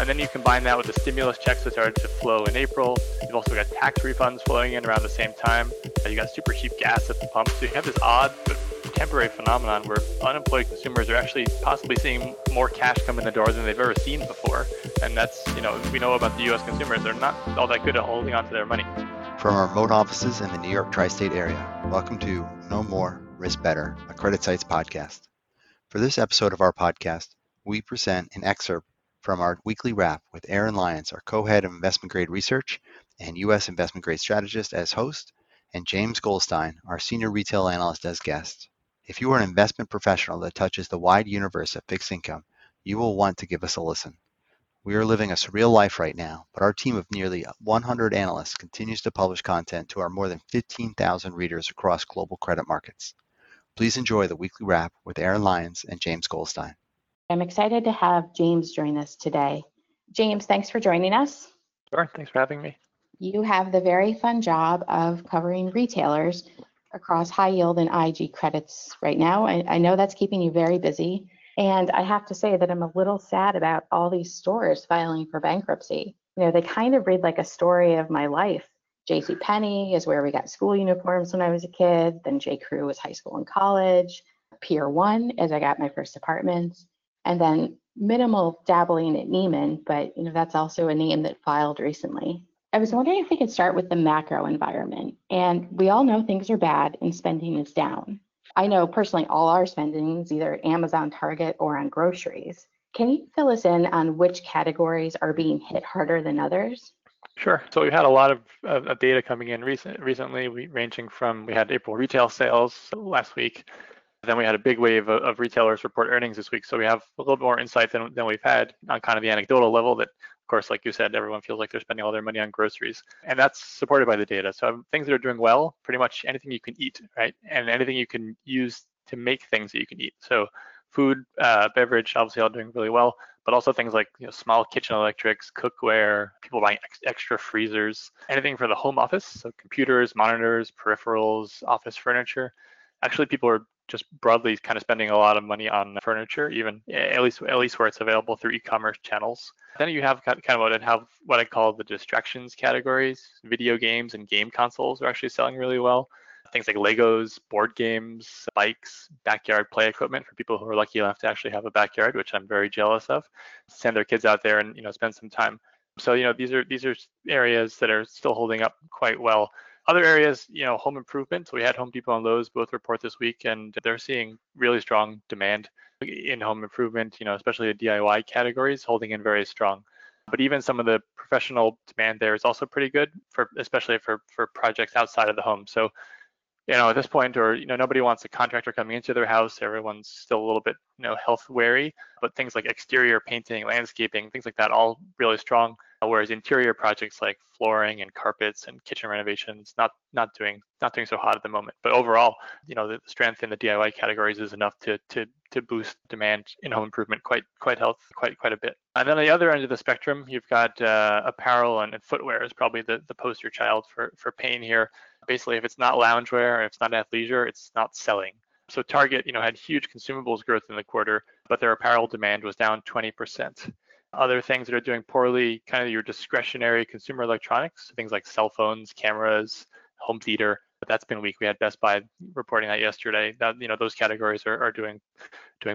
And then you combine that with the stimulus checks that started to flow in April. You've also got tax refunds flowing in around the same time. You got super cheap gas at the pump. So you have this odd but temporary phenomenon where unemployed consumers are actually possibly seeing more cash come in the door than they've ever seen before. And that's, you know, we know about the U.S. consumers. They're not all that good at holding on to their money. From our remote offices in the New York tri-state area, welcome to No More, Risk Better, a Credit Sites podcast. For this episode of our podcast, we present an excerpt from our weekly wrap with Aaron Lyons, our co-head of investment grade research and U.S. investment grade strategist as host, and James Goldstein, our senior retail analyst as guest. If you are an investment professional that touches the wide universe of fixed income, you will want to give us a listen. We are living a surreal life right now, but our team of nearly 100 analysts continues to publish content to our more than 15,000 readers across global credit markets. Please enjoy the weekly wrap with Aaron Lyons and James Goldstein. I'm excited to have James join us today. James, thanks for joining us. Sure, thanks for having me. You have the very fun job of covering retailers across high yield and IG credits right now. I know that's keeping you very busy. And I have to say that I'm a little sad about all these stores filing for bankruptcy. You know, they kind of read like a story of my life. JCPenney is where we got school uniforms when I was a kid. Then J. Crew was high school and college. Pier 1 is I got my first apartment. And then minimal dabbling at Neiman, but you know that's also a name that filed recently. I was wondering if we could start with the macro environment. And we all know things are bad and spending is down. I know personally all our spending is either at Amazon, Target, or on groceries. Can you fill us in on which categories are being hit harder than others? Sure. So we've had a lot of data coming in recently, we had April retail sales last week. Then we had a big wave of retailers report earnings this week. So we have a little bit more insight than we've had on kind of the anecdotal level that, of course, like you said, everyone feels like they're spending all their money on groceries. And that's supported by the data. So things that are doing well, pretty much anything you can eat, right? And anything you can use to make things that you can eat. So food, beverage, obviously all doing really well, but also things like, you know, small kitchen electrics, cookware, people buying extra freezers, anything for the home office. So computers, monitors, peripherals, office furniture. Actually, people are just broadly kind of spending a lot of money on furniture, even at least where it's available through e-commerce channels. Then you have kind of what I call the distractions categories. Video games and game consoles are actually selling really well. Things like Legos, board games, bikes, backyard play equipment for people who are lucky enough to actually have a backyard, which I'm very jealous of. Send their kids out there and, you know, spend some time. So, you know, these are areas that are still holding up quite well. Other areas, you know, home improvement. So we had Home Depot and Lowe's both report this week, and they're seeing really strong demand in home improvement, you know, especially the DIY categories holding in very strong. But even some of the professional demand there is also pretty good, especially for projects outside of the home. So, you know, at this point, or, you know, nobody wants a contractor coming into their house. Everyone's still a little bit, you know, health wary, but things like exterior painting, landscaping, things like that, all really strong. Whereas interior projects like flooring and carpets and kitchen renovations not doing so hot at the moment. But overall, you know, the strength in the DIY categories is enough to boost demand in home improvement quite a bit. And then on the other end of the spectrum, you've got apparel and footwear is probably the poster child for pain here. Basically, if it's not loungewear, if it's not athleisure, it's not selling. So Target, you know, had huge consumables growth in the quarter, but their apparel demand was down 20%. Other things that are doing poorly, kind of your discretionary consumer electronics, things like cell phones, cameras, home theater. But that's been weak. We had Best Buy reporting that yesterday. That, you know, those categories are doing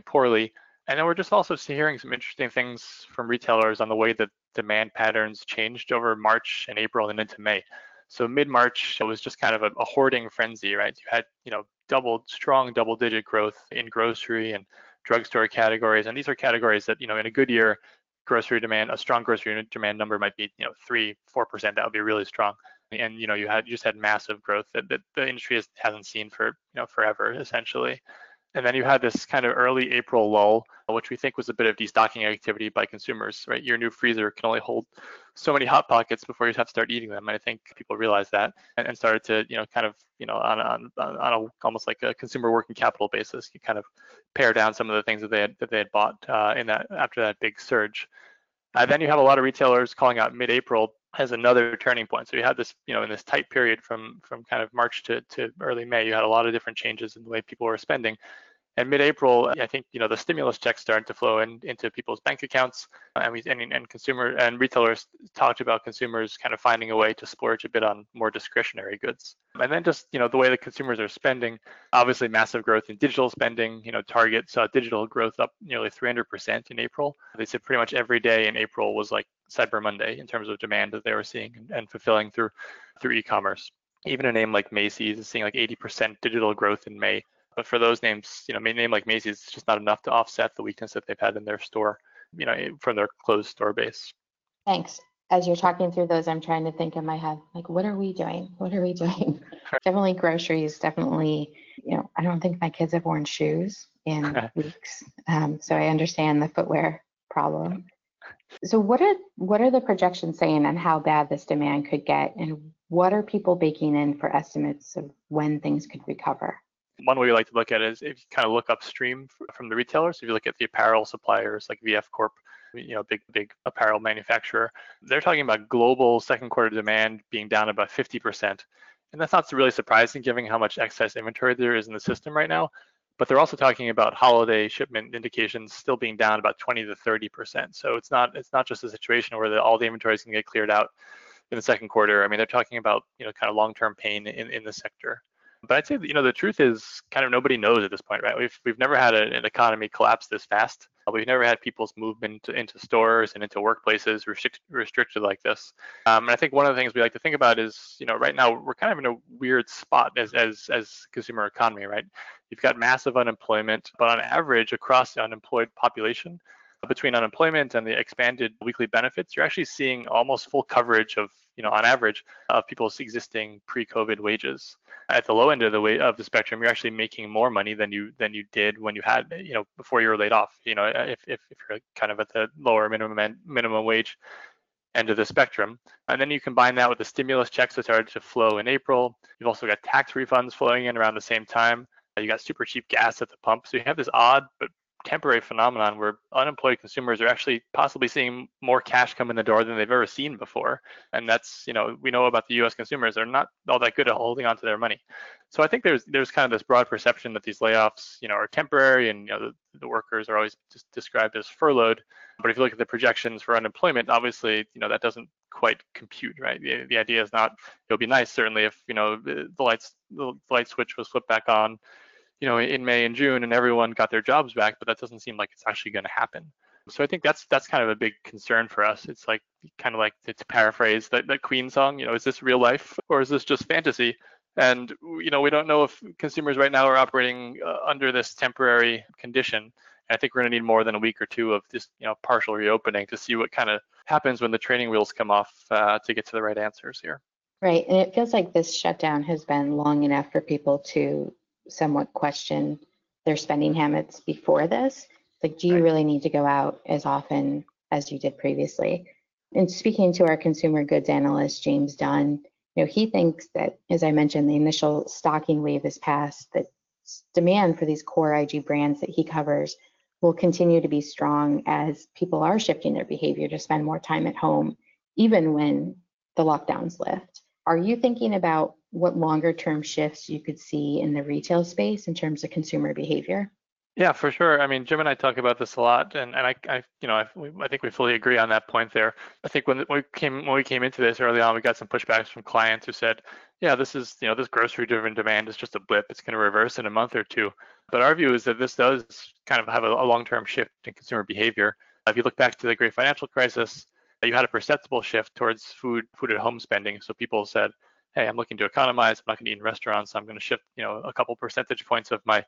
poorly. And then we're just also hearing some interesting things from retailers on the way that demand patterns changed over March and April and into May. So mid-March, it was just kind of a hoarding frenzy, right? You had, you know, strong double-digit growth in grocery and drugstore categories. And these are categories that, you know, in a good year, grocery demand, a strong grocery demand number might be, you know, 3-4%. That would be really strong. And, you know, you just had massive growth that the industry hasn't seen for, you know, forever, essentially. And then you had this kind of early April lull, which we think was a bit of destocking activity by consumers, right? Your new freezer can only hold so many Hot Pockets before you have to start eating them. And I think people realized that and started to, you know, kind of, you know, on a, almost like a consumer working capital basis, you kind of pare down some of the things that they had bought after that big surge. Then you have a lot of retailers calling out mid-April as another turning point. So you had this, you know, in this tight period from kind of March to early May, you had a lot of different changes in the way people were spending. And mid-April, I think, you know, the stimulus checks started to flow in, into people's bank accounts, and consumer and retailers talked about consumers kind of finding a way to splurge a bit on more discretionary goods. And then just, you know, the way that consumers are spending, obviously massive growth in digital spending. You know, Target saw digital growth up nearly 300% in April. They said pretty much every day in April was like Cyber Monday in terms of demand that they were seeing and fulfilling through e-commerce. Even a name like Macy's is seeing like 80% digital growth in May. But for those names, you know, a name like Macy's, it's just not enough to offset the weakness that they've had in their store, you know, from their closed store base. Thanks. As you're talking through those, I'm trying to think in my head, like, what are we doing? What are we doing? Definitely groceries, definitely, you know, I don't think my kids have worn shoes in weeks. So I understand the footwear problem. So what are the projections saying on how bad this demand could get? And what are people baking in for estimates of when things could recover? One way we like to look at it is if you kind of look upstream from the retailers. If you look at the apparel suppliers like VF Corp, you know, big apparel manufacturer, they're talking about global second quarter demand being down about 50%. And that's not really surprising given how much excess inventory there is in the system right now. But they're also talking about holiday shipment indications still being down about 20 to 30%. So it's not just a situation where all the inventory is going to get cleared out in the second quarter. I mean, they're talking about, you know, kind of long-term pain in the sector. But I'd say, you know, the truth is kind of nobody knows at this point, right? We've never had an economy collapse this fast. We've never had people's movement into stores and into workplaces restricted like this. And I think one of the things we like to think about is, you know, right now we're kind of in a weird spot as consumer economy, right? You've got massive unemployment, but on average across the unemployed population, between unemployment and the expanded weekly benefits, you're actually seeing almost full coverage of, you know, on average of people's existing pre-COVID wages. At the low end of the spectrum, you're actually making more money than you did when you had, you know, before you were laid off. You know, if you're kind of at the lower minimum wage end of the spectrum, and then you combine that with the stimulus checks that started to flow in April. You've also got tax refunds flowing in around the same time. You got super cheap gas at the pump, so you have this odd but temporary phenomenon where unemployed consumers are actually possibly seeing more cash come in the door than they've ever seen before. And that's, you know, we know about the US consumers, they're not all that good at holding onto their money. So I think there's kind of this broad perception that these layoffs, you know, are temporary, and, you know, the workers are always just described as furloughed. But if you look at the projections for unemployment, obviously, you know, that doesn't quite compute, right? The idea is not, it'll be nice certainly if, you know, the light switch was flipped back on, you know, in May and June, and everyone got their jobs back, but that doesn't seem like it's actually going to happen. So I think that's kind of a big concern for us. It's like, kind of like, to paraphrase that Queen song, you know, is this real life or is this just fantasy? And, you know, we don't know if consumers right now are operating under this temporary condition. And I think we're going to need more than a week or two of this, you know, partial reopening to see what kind of happens when the training wheels come off to get to the right answers here. Right. And it feels like this shutdown has been long enough for people to somewhat question their spending habits before this. Like, do you really need to go out as often as you did previously? And speaking to our consumer goods analyst, James Dunn, you know, he thinks that, as I mentioned, the initial stocking wave is past, that demand for these core IG brands that he covers will continue to be strong as people are shifting their behavior to spend more time at home, even when the lockdowns lift. Are you thinking about what longer term shifts you could see in the retail space in terms of consumer behavior? Yeah, for sure. I mean, Jim and I talk about this a lot, and I think we fully agree on that point there. I think when we came into this early on, we got some pushbacks from clients who said, yeah, this is, you know, this grocery driven demand is just a blip. It's going to reverse in a month or two. But our view is that this does kind of have a long term shift in consumer behavior. If you look back to the great financial crisis, you had a perceptible shift towards food at home spending. So people said, hey, I'm looking to economize, I'm not going to eat in restaurants, so I'm going to shift, you know, a couple percentage points of my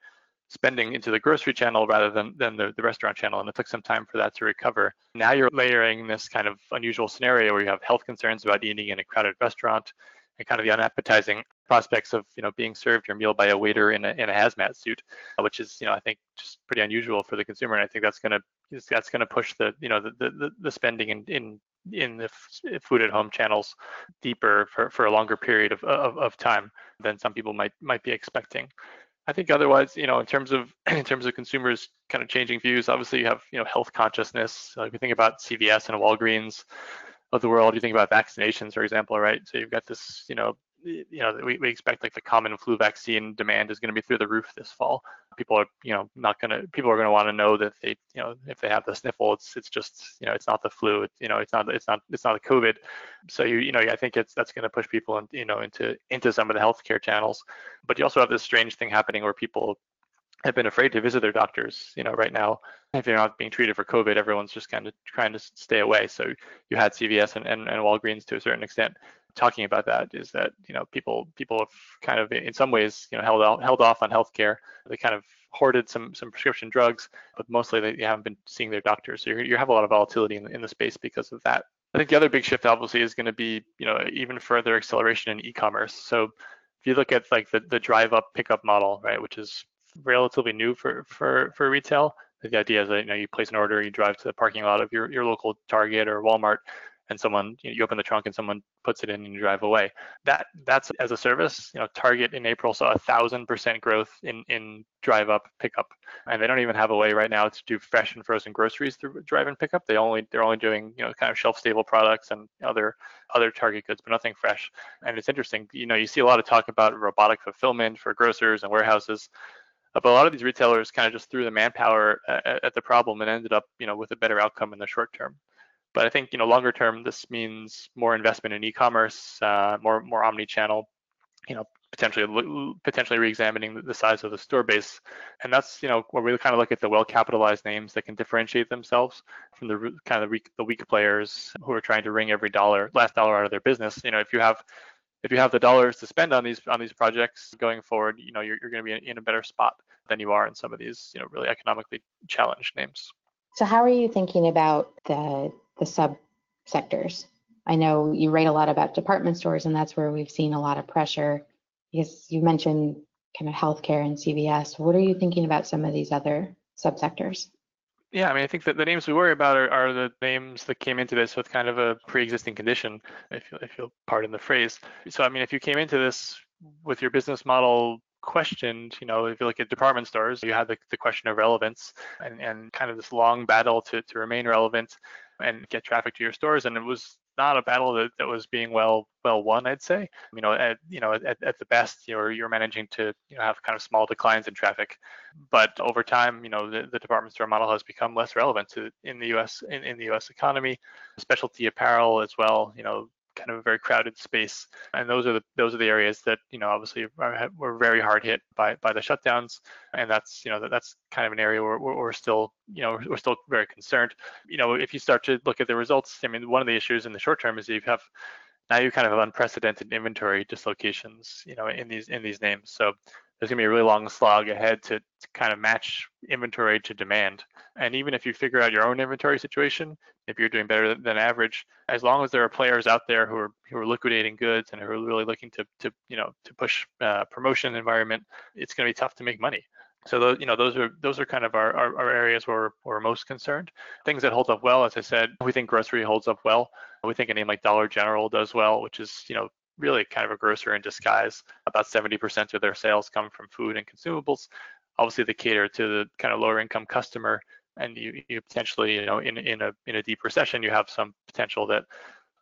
spending into the grocery channel rather than the restaurant channel. And it took some time for that to recover. Now you're layering this kind of unusual scenario where you have health concerns about eating in a crowded restaurant and kind of the unappetizing prospects of, you know, being served your meal by a waiter in a hazmat suit, which is, you know, I think just pretty unusual for the consumer. And I think that's going to push the, you know, the spending in the food at home channels deeper for a longer period of time than some people might be expecting. I think otherwise, you know, in terms of consumers kind of changing views, obviously you have, you know, health consciousness. If you think about CVS and Walgreens of the world, you think about vaccinations, for example, right? So you've got this, you know, we expect like the common flu vaccine demand is going to be through the roof this fall. People are going to want to know that they, if they have the sniffle, it's just, it's not the flu, it's not the COVID. So I think that's going to push people into some of the healthcare channels. But you also have this strange thing happening where people have been afraid to visit their doctors. Right now, if you're not being treated for COVID, everyone's just kind of trying to stay away. So you had CVS and Walgreens to a certain extent talking about that, is that people have kind of in some ways held off on healthcare. They kind of hoarded some prescription drugs, but mostly they haven't been seeing their doctors. So you have a lot of volatility in the space because of that. I think the other big shift obviously is going to be even further acceleration in e-commerce. So if you look at like the drive up pickup model, right, which is relatively new for retail, the idea is that you place an order, you drive to the parking lot of your local Target or Walmart, and someone, you open the trunk and someone puts it in and you drive away. That's as a service. Target in April saw 1,000% growth in drive up pickup, and they don't even have a way right now to do fresh and frozen groceries through drive and pickup. They're only doing kind of shelf stable products and other Target goods, but nothing fresh. And it's interesting, you see a lot of talk about robotic fulfillment for grocers and warehouses. But a lot of these retailers kind of just threw the manpower at the problem and ended up, with a better outcome in the short term. But I think, longer term, this means more investment in e-commerce, more omni-channel, potentially re-examining the size of the store base. And that's, where we kind of look at the well-capitalized names that can differentiate themselles from the kind of the weak players who are trying to wring every last dollar out of their business. If you have the dollars to spend on these projects going forward, you're going to be in a better spot than you are in some of these, really economically challenged names. So how are you thinking about the sub-sectors? I know you write a lot about department stores, and that's where we've seen a lot of pressure, because you mentioned kind of healthcare and CVS. What are you thinking about some of these other sub-sectors? Yeah, I mean, I think that the names we worry about are the names that came into this with kind of a pre-existing condition, if you'll pardon the phrase. So, I mean, if you came into this with your business model questioned, if you look at department stores, you had the question of relevance and kind of this long battle to remain relevant and get traffic to your stores. And it was not a battle that was being well won, I'd say. At the best, you're managing to have kind of small declines in traffic, but over time, the department store model has become less relevant in the U.S. economy, specialty apparel as well. Kind of a very crowded space, and those are the areas that obviously were very hard hit by the shutdowns, and that's kind of an area where we're still very concerned. If you start to look at the results, I mean, one of the issues in the short term is you kind of have unprecedented inventory dislocations, in these names. So there's gonna be a really long slog ahead to kind of match inventory to demand. And even if you figure out your own inventory situation, if you're doing better than average, as long as there are players out there who are liquidating goods and who are really looking to push promotion environment, it's gonna be tough to make money. So those are kind of our areas where we're most concerned. Things that hold up well, as I said, we think grocery holds up well. We think a name like Dollar General does well, which is really kind of a grocer in disguise. About 70% of their sales come from food and consumables. Obviously, they cater to the kind of lower income customer, and you potentially, in a deep recession, you have some potential that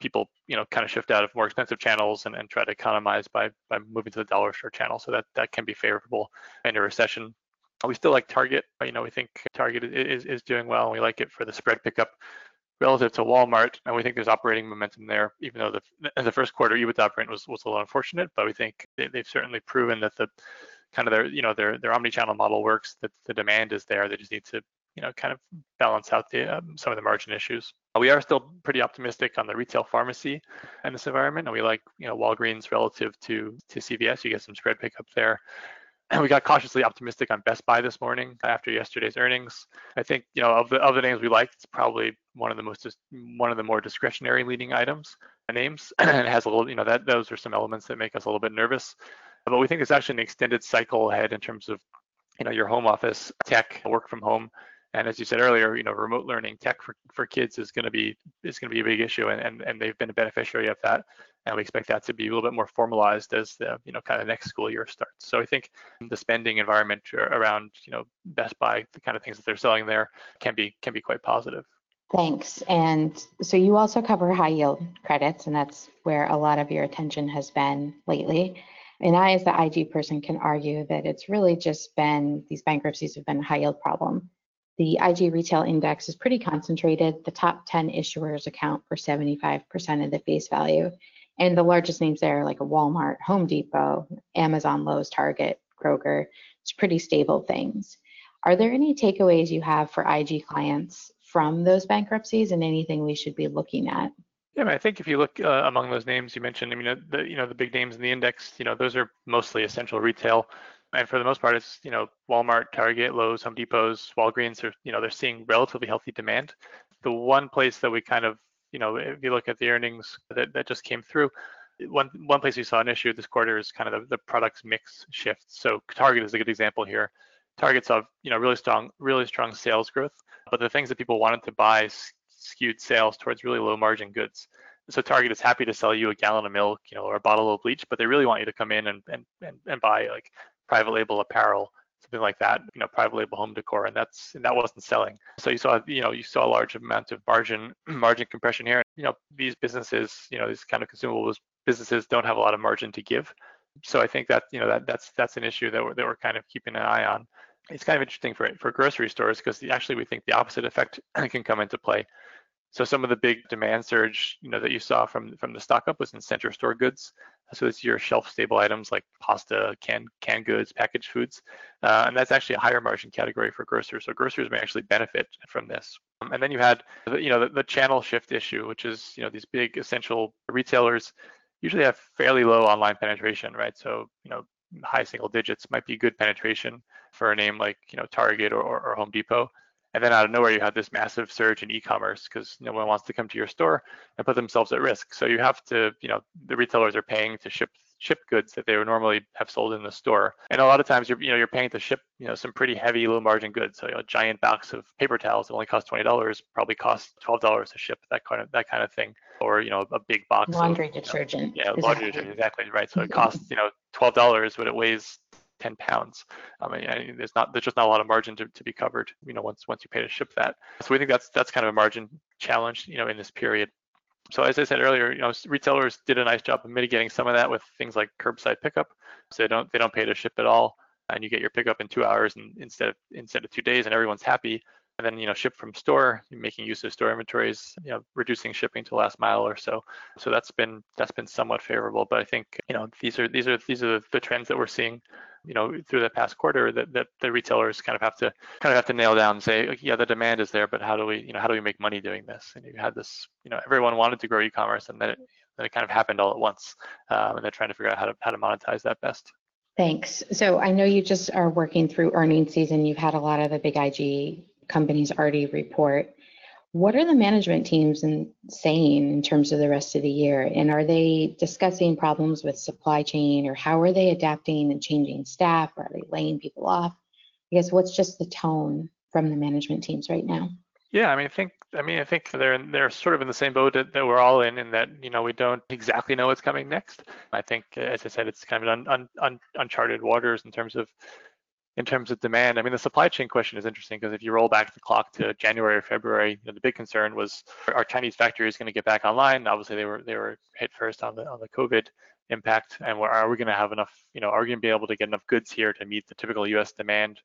people, kind of shift out of more expensive channels and try to economize by moving to the dollar store channel. So that can be favorable in a recession. We still like Target. We think Target is doing well, and we like it for the spread pickup relative to Walmart, and we think there's operating momentum there, even though the first quarter EBITDA print was a little unfortunate, but we think they've certainly proven that the kind of their omni-channel model works, that the demand is there. They just need to kind of balance out some of the margin issues. We are still pretty optimistic on the retail pharmacy in this environment, and we like Walgreens relative to CVS. You get some spread pickup there. And we got cautiously optimistic on Best Buy this morning after yesterday's earnings. I think of the names we like, it's probably one of the more discretionary leading items names, and it has a little those are some elements that make us a little bit nervous. But we think it's actually an extended cycle ahead in terms of your home office tech, work from home, and as you said earlier, remote learning tech for kids is going to be a big issue, and they've been a beneficiary of that. And we expect that to be a little bit more formalized as the kind of next school year starts. So I think the spending environment around Best Buy, the kind of things that they're selling there, can be quite positive. Thanks. And so you also cover high yield credits, and that's where a lot of your attention has been lately. And I, as the IG person, can argue that it's really just been, these bankruptcies have been a high yield problem. The IG retail index is pretty concentrated. The top 10 issuers account for 75% of the face value. And the largest names there are like a Walmart, Home Depot, Amazon, Lowe's, Target, Kroger. It's pretty stable things. Are there any takeaways you have for IG clients from those bankruptcies, and anything we should be looking at? Yeah, I think if you look among those names you mentioned, I mean, the big names in the index, those are mostly essential retail, and for the most part, it's Walmart, Target, Lowe's, Home Depots, Walgreens. They're seeing relatively healthy demand. The one place that we kind of, if you look at the earnings that just came through, one place we saw an issue this quarter is kind of the products mix shift. So Target is a good example here. Target saw really strong sales growth, but the things that people wanted to buy skewed sales towards really low margin goods. So Target is happy to sell you a gallon of milk, or a bottle of bleach, but they really want you to come in and buy like private label apparel, something like that, private label home decor, and that wasn't selling. So you saw a large amount of margin compression here. These businesses, these kind of consumables businesses don't have a lot of margin to give. So I think that that's an issue that we're kind of keeping an eye on. It's kind of interesting for grocery stores, because actually we think the opposite effect can come into play. So some of the big demand surge that you saw from the stock up was in center store goods. So it's your shelf stable items like pasta, canned goods, packaged foods, and that's actually a higher margin category for grocers. So grocers may actually benefit from this. And then you had the channel shift issue, which is these big essential retailers usually have fairly low online penetration, right? So high single digits might be good penetration for a name like Target or Home Depot, and then out of nowhere you have this massive surge in e-commerce because no one wants to come to your store and put themselves at risk. So you have to, the retailers are paying to ship goods that they would normally have sold in the store, and a lot of times you're paying to ship some pretty heavy low margin goods. So a giant box of paper towels that only costs $20 probably costs $12 to ship, that kind of thing, or a big box laundry detergent. Laundry detergent, exactly right. So it costs $12, but it weighs 10 pounds. There's just not a lot of margin to be covered, once you pay to ship that. So we think that's kind of a margin challenge, in this period. So as I said earlier, retailers did a nice job of mitigating some of that with things like curbside pickup. So they don't pay to ship at all, and you get your pickup in 2 hours and instead of 2 days, and everyone's happy. And then ship from store, making use of store inventories, reducing shipping to last mile or so. So that's been somewhat favorable. But I think these are the trends that we're seeing, through the past quarter that the retailers kind of have to nail down and say, okay, yeah, the demand is there, but how do we make money doing this? And you had this, everyone wanted to grow e-commerce, and then it kind of happened all at once, and they're trying to figure out how to monetize that best. Thanks. So I know you just are working through earnings season. You've had a lot of the big IG companies already report. What are the management teams saying in terms of the rest of the year? And are they discussing problems with supply chain, or how are they adapting and changing staff? Or are they laying people off? I guess what's just the tone from the management teams right now? Yeah, I think they're sort of in the same boat that we're all in that, we don't exactly know what's coming next. I think, as I said, it's kind of uncharted waters in terms of demand. I mean, the supply chain question is interesting, because if you roll back the clock to January or February, the big concern was, are Chinese factories going to get back online? Obviously, they were hit first on the COVID impact, and are we going to have enough? Are we going to be able to get enough goods here to meet the typical U.S. demand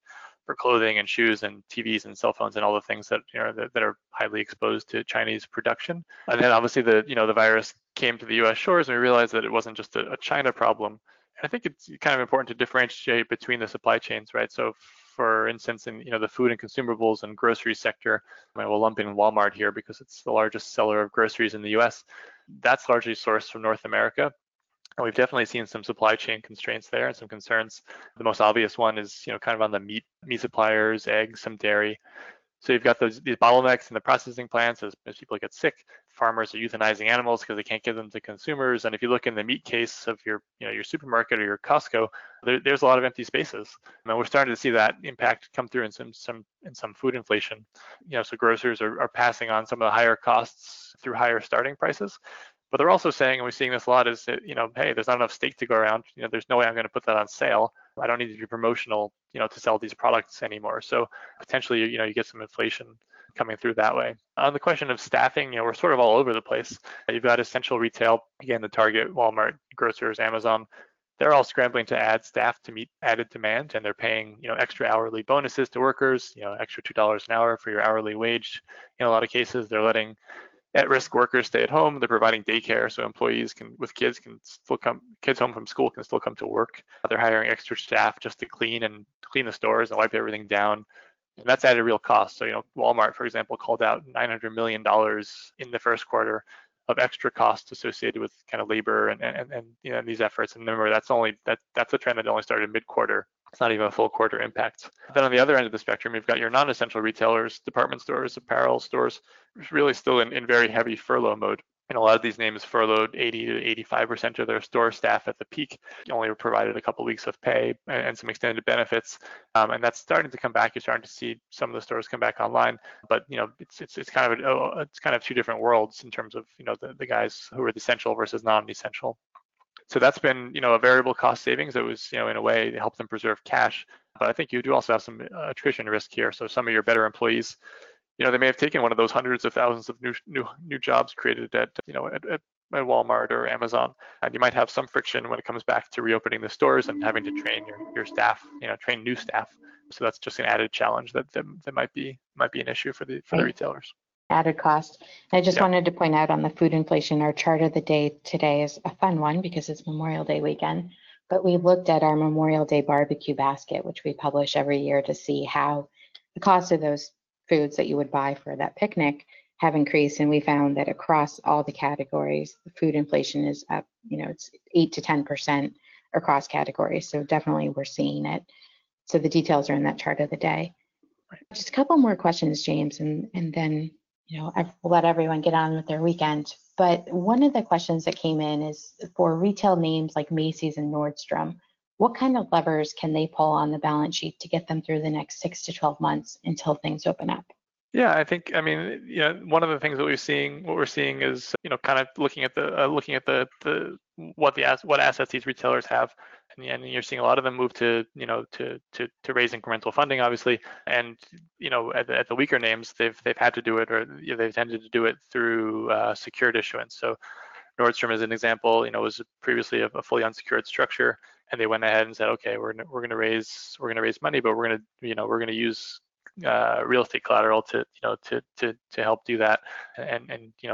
for clothing and shoes and TVs and cell phones and all the things that that are highly exposed to Chinese production? And then obviously the virus came to the U.S. shores, and we realized that it wasn't just a China problem. I think it's kind of important to differentiate between the supply chains, right? So for instance, in the food and consumables and grocery sector, we'll lump in Walmart here because it's the largest seller of groceries in the US. That's largely sourced from North America. And we've definitely seen some supply chain constraints there and some concerns. The most obvious one is, kind of on the meat suppliers, eggs, some dairy. So you've got these bottlenecks in the processing plants as people get sick. Farmers are euthanizing animals because they can't give them to consumers. And if you look in the meat case of your supermarket or your Costco, there's a lot of empty spaces. And we're starting to see that impact come through in some food inflation. So grocers are passing on some of the higher costs through higher starting prices. But they're also saying, and we're seeing this a lot, is that, hey, there's not enough steak to go around. There's no way I'm going to put that on sale. I don't need to be promotional, to sell these products anymore. So potentially, you get some inflation coming through that way. On the question of staffing, we're sort of all over the place. You've got essential retail, again, the Target, Walmart, grocers, Amazon. They're all scrambling to add staff to meet added demand, and they're paying, extra hourly bonuses to workers, extra $2 an hour for your hourly wage. In a lot of cases, they're letting at-risk workers stay at home. They're providing daycare, so employees kids home from school can still come to work. They're hiring extra staff just to clean the stores and wipe everything down, and that's at a real cost. So, Walmart, for example, called out $900 million in the first quarter of extra costs associated with kind of labor and these efforts. And remember, that's a trend that only started mid-quarter. It's not even a full quarter impact. Then on the other end of the spectrum, you've got your non-essential retailers, department stores, apparel stores, really still in very heavy furlough mode. And a lot of these names furloughed 80 to 85% of their store staff at the peak, only were provided a couple of weeks of pay and some extended benefits. And that's starting to come back. You're starting to see some of the stores come back online, but it's kind of two different worlds in terms of the guys who are essential versus non-essential. So that's been, a variable cost savings that was, in a way, to help them preserve cash. But I think you do also have some attrition risk here. So some of your better employees, they may have taken one of those hundreds of thousands of new jobs created at Walmart or Amazon, and you might have some friction when it comes back to reopening the stores and having to train your staff, train new staff. So that's just an added challenge that might be an issue for the retailers. Added cost. And I just wanted to point out on the food inflation, our chart of the day today is a fun one because it's Memorial Day weekend, but we looked at our Memorial Day barbecue basket, which we publish every year to see how the cost of those foods that you would buy for that picnic have increased. And we found that across all the categories, the food inflation is up, it's 8 to 10% across categories. So definitely we're seeing it. So the details are in that chart of the day. Just a couple more questions, James, and then I've let everyone get on with their weekend. But one of the questions that came in is for retail names like Macy's and Nordstrom, what kind of levers can they pull on the balance sheet to get them through the next 6 to 12 months until things open up? Yeah, I think, one of the things that we're seeing is, kind of looking at what assets these retailers have. And you're seeing a lot of them move to raise incremental funding, obviously. And at the weaker names, they've had to do it, or they've tended to do it through secured issuance. So Nordstrom, as an example, was previously a fully unsecured structure, and they went ahead and said, okay, we're going to raise money, but we're going to use real estate collateral to help do that and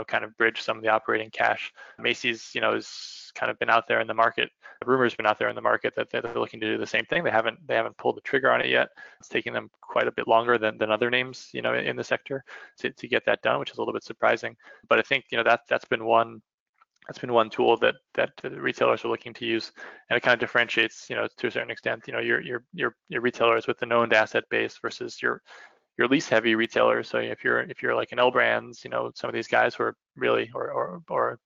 kind of bridge some of the operating cash. Macy's, has kind of been out there in the market. The rumor's been out there in the market that they're looking to do the same thing. They haven't pulled the trigger on it yet. It's taking them quite a bit longer than other names, in the sector to get that done, which is a little bit surprising. But I think, that's been one tool that the retailers are looking to use, and it kind of differentiates, to a certain extent, your retailers with an owned asset base versus your lease-heavy retailers. So if you're like an L Brands, some of these guys who are really who are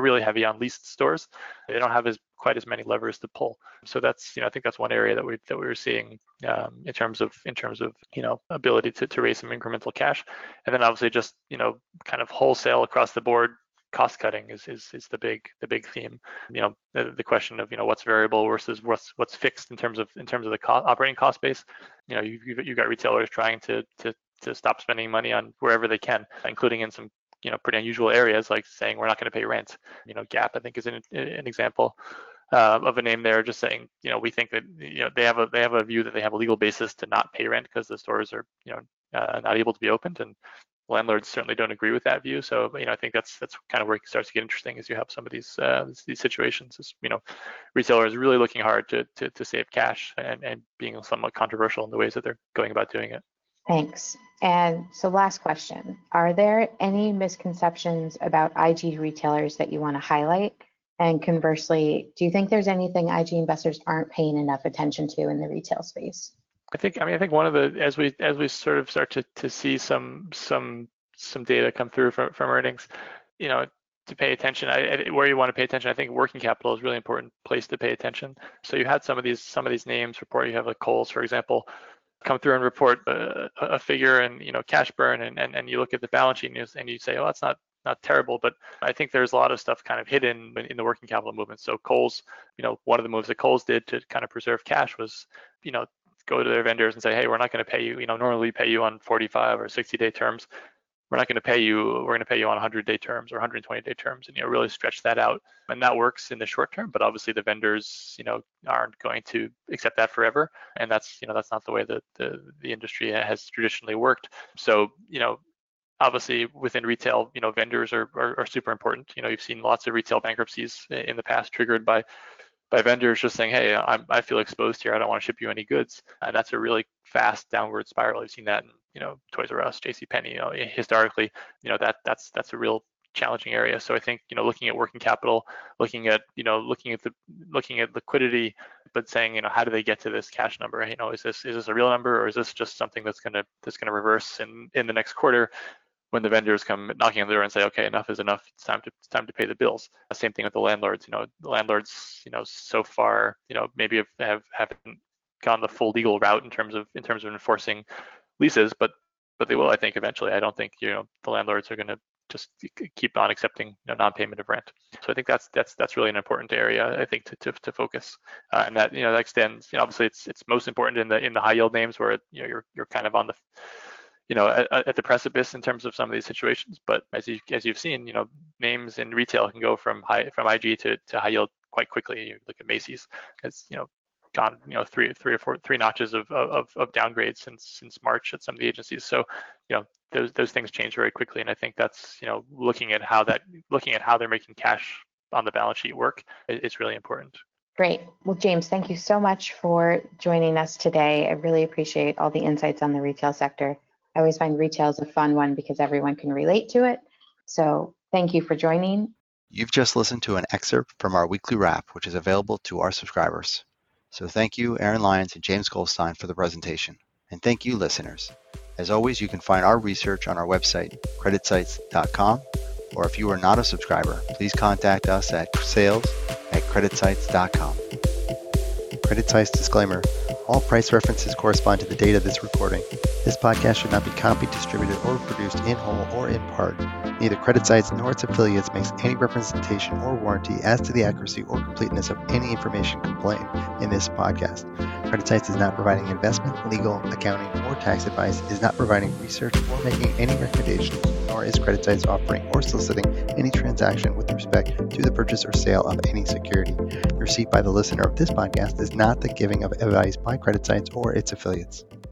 really heavy on leased stores, they don't have quite as many levers to pull. So that's, I think that's one area that we were seeing in terms of ability to raise some incremental cash, and then obviously just kind of wholesale across the board. Cost cutting is the big theme. The question of what's variable versus what's fixed in terms of the operating cost base. You've got retailers trying to stop spending money on wherever they can, including in some pretty unusual areas, like saying we're not going to pay rent. Gap, I think, is an example of a name there, just saying we think that they have a view that they have a legal basis to not pay rent because the stores are not able to be opened, and landlords certainly don't agree with that view. So, I think that's kind of where it starts to get interesting, is you have some of these situations, is, retailers really looking hard to save cash and being somewhat controversial in the ways that they're going about doing it. Thanks. And so last question, are there any misconceptions about IG retailers that you want to highlight? And conversely, do you think there's anything IG investors aren't paying enough attention to in the retail space? I think one of the, as we sort of start to see some data come through from earnings, to pay attention, where you want to pay attention, I think working capital is a really important place to pay attention. So you had some of these names report. You have like Kohl's, for example, come through and report a figure and cash burn, and you look at the balance sheet and you say, oh, that's not terrible, but I think there's a lot of stuff kind of hidden in the working capital movement. So Kohl's, one of the moves that Kohl's did to kind of preserve cash was go to their vendors and say, hey, we're not going to pay you. You know, normally we pay you on 45 or 60 day terms. We're not going to pay you. We're going to pay you on 100 day terms or 120 day terms, and you know, really stretch that out. And that works in the short term, but obviously the vendors, you know, aren't going to accept that forever. And that's, you know, that's not the way that the industry has traditionally worked. So, you know, obviously within retail, you know, vendors are super important. You know, you've seen lots of retail bankruptcies in the past triggered by vendors just saying, hey, I feel exposed here. I don't want to ship you any goods. And that's a really fast downward spiral. You've seen that in, you know, Toys R Us, JCPenney, you know, historically, you know, that's a real challenging area. So I think, you know, looking at working capital, looking at, you know, looking at liquidity, but saying, you know, how do they get to this cash number? You know, is this a real number, or is this just something that's gonna reverse in the next quarter when the vendors come knocking on the door and say, okay, enough is enough. It's time to pay the bills. Same thing with the landlords. You know, the landlords, you know, so far, you know, maybe haven't gone the full legal route in terms of enforcing leases, but they will, I think, eventually. I don't think, you know, the landlords are going to just keep on accepting, you know, non-payment of rent. So I think that's really an important area, I think, to focus. And that, you know, that extends, you know, obviously it's most important in the high yield names where, you know, you're kind of on the, you know, at the precipice in terms of some of these situations. But as you've seen, you know, names in retail can go from IG to high yield quite quickly. You look at Macy's, it's, you know, gone, you know, three notches of downgrades since March at some of the agencies. So, you know, those things change very quickly. And I think that's, you know, looking at how they're making cash on the balance sheet work, it's really important. Great. Well, James, thank you so much for joining us today. I really appreciate all the insights on the retail sector. I always find retail is a fun one because everyone can relate to it. So thank you for joining. You've just listened to an excerpt from our weekly wrap, which is available to our subscribers. So thank you, Aaron Lyons and James Goldstein, for the presentation. And thank you, listeners. As always, you can find our research on our website, CreditSites.com, or if you are not a subscriber, please contact us at sales@CreditSites.com. CreditSites disclaimer. All price references correspond to the date of this recording. This podcast should not be copied, distributed, or produced in whole or in part. Neither CreditSites nor its affiliates makes any representation or warranty as to the accuracy or completeness of any information contained in this podcast. CreditSites is not providing investment, legal, accounting, or tax advice, is not providing research or making any recommendations, nor is CreditSites offering or soliciting any transaction with respect to the purchase or sale of any security. The receipt by the listener of this podcast is not the giving of advice by CreditSites or its affiliates.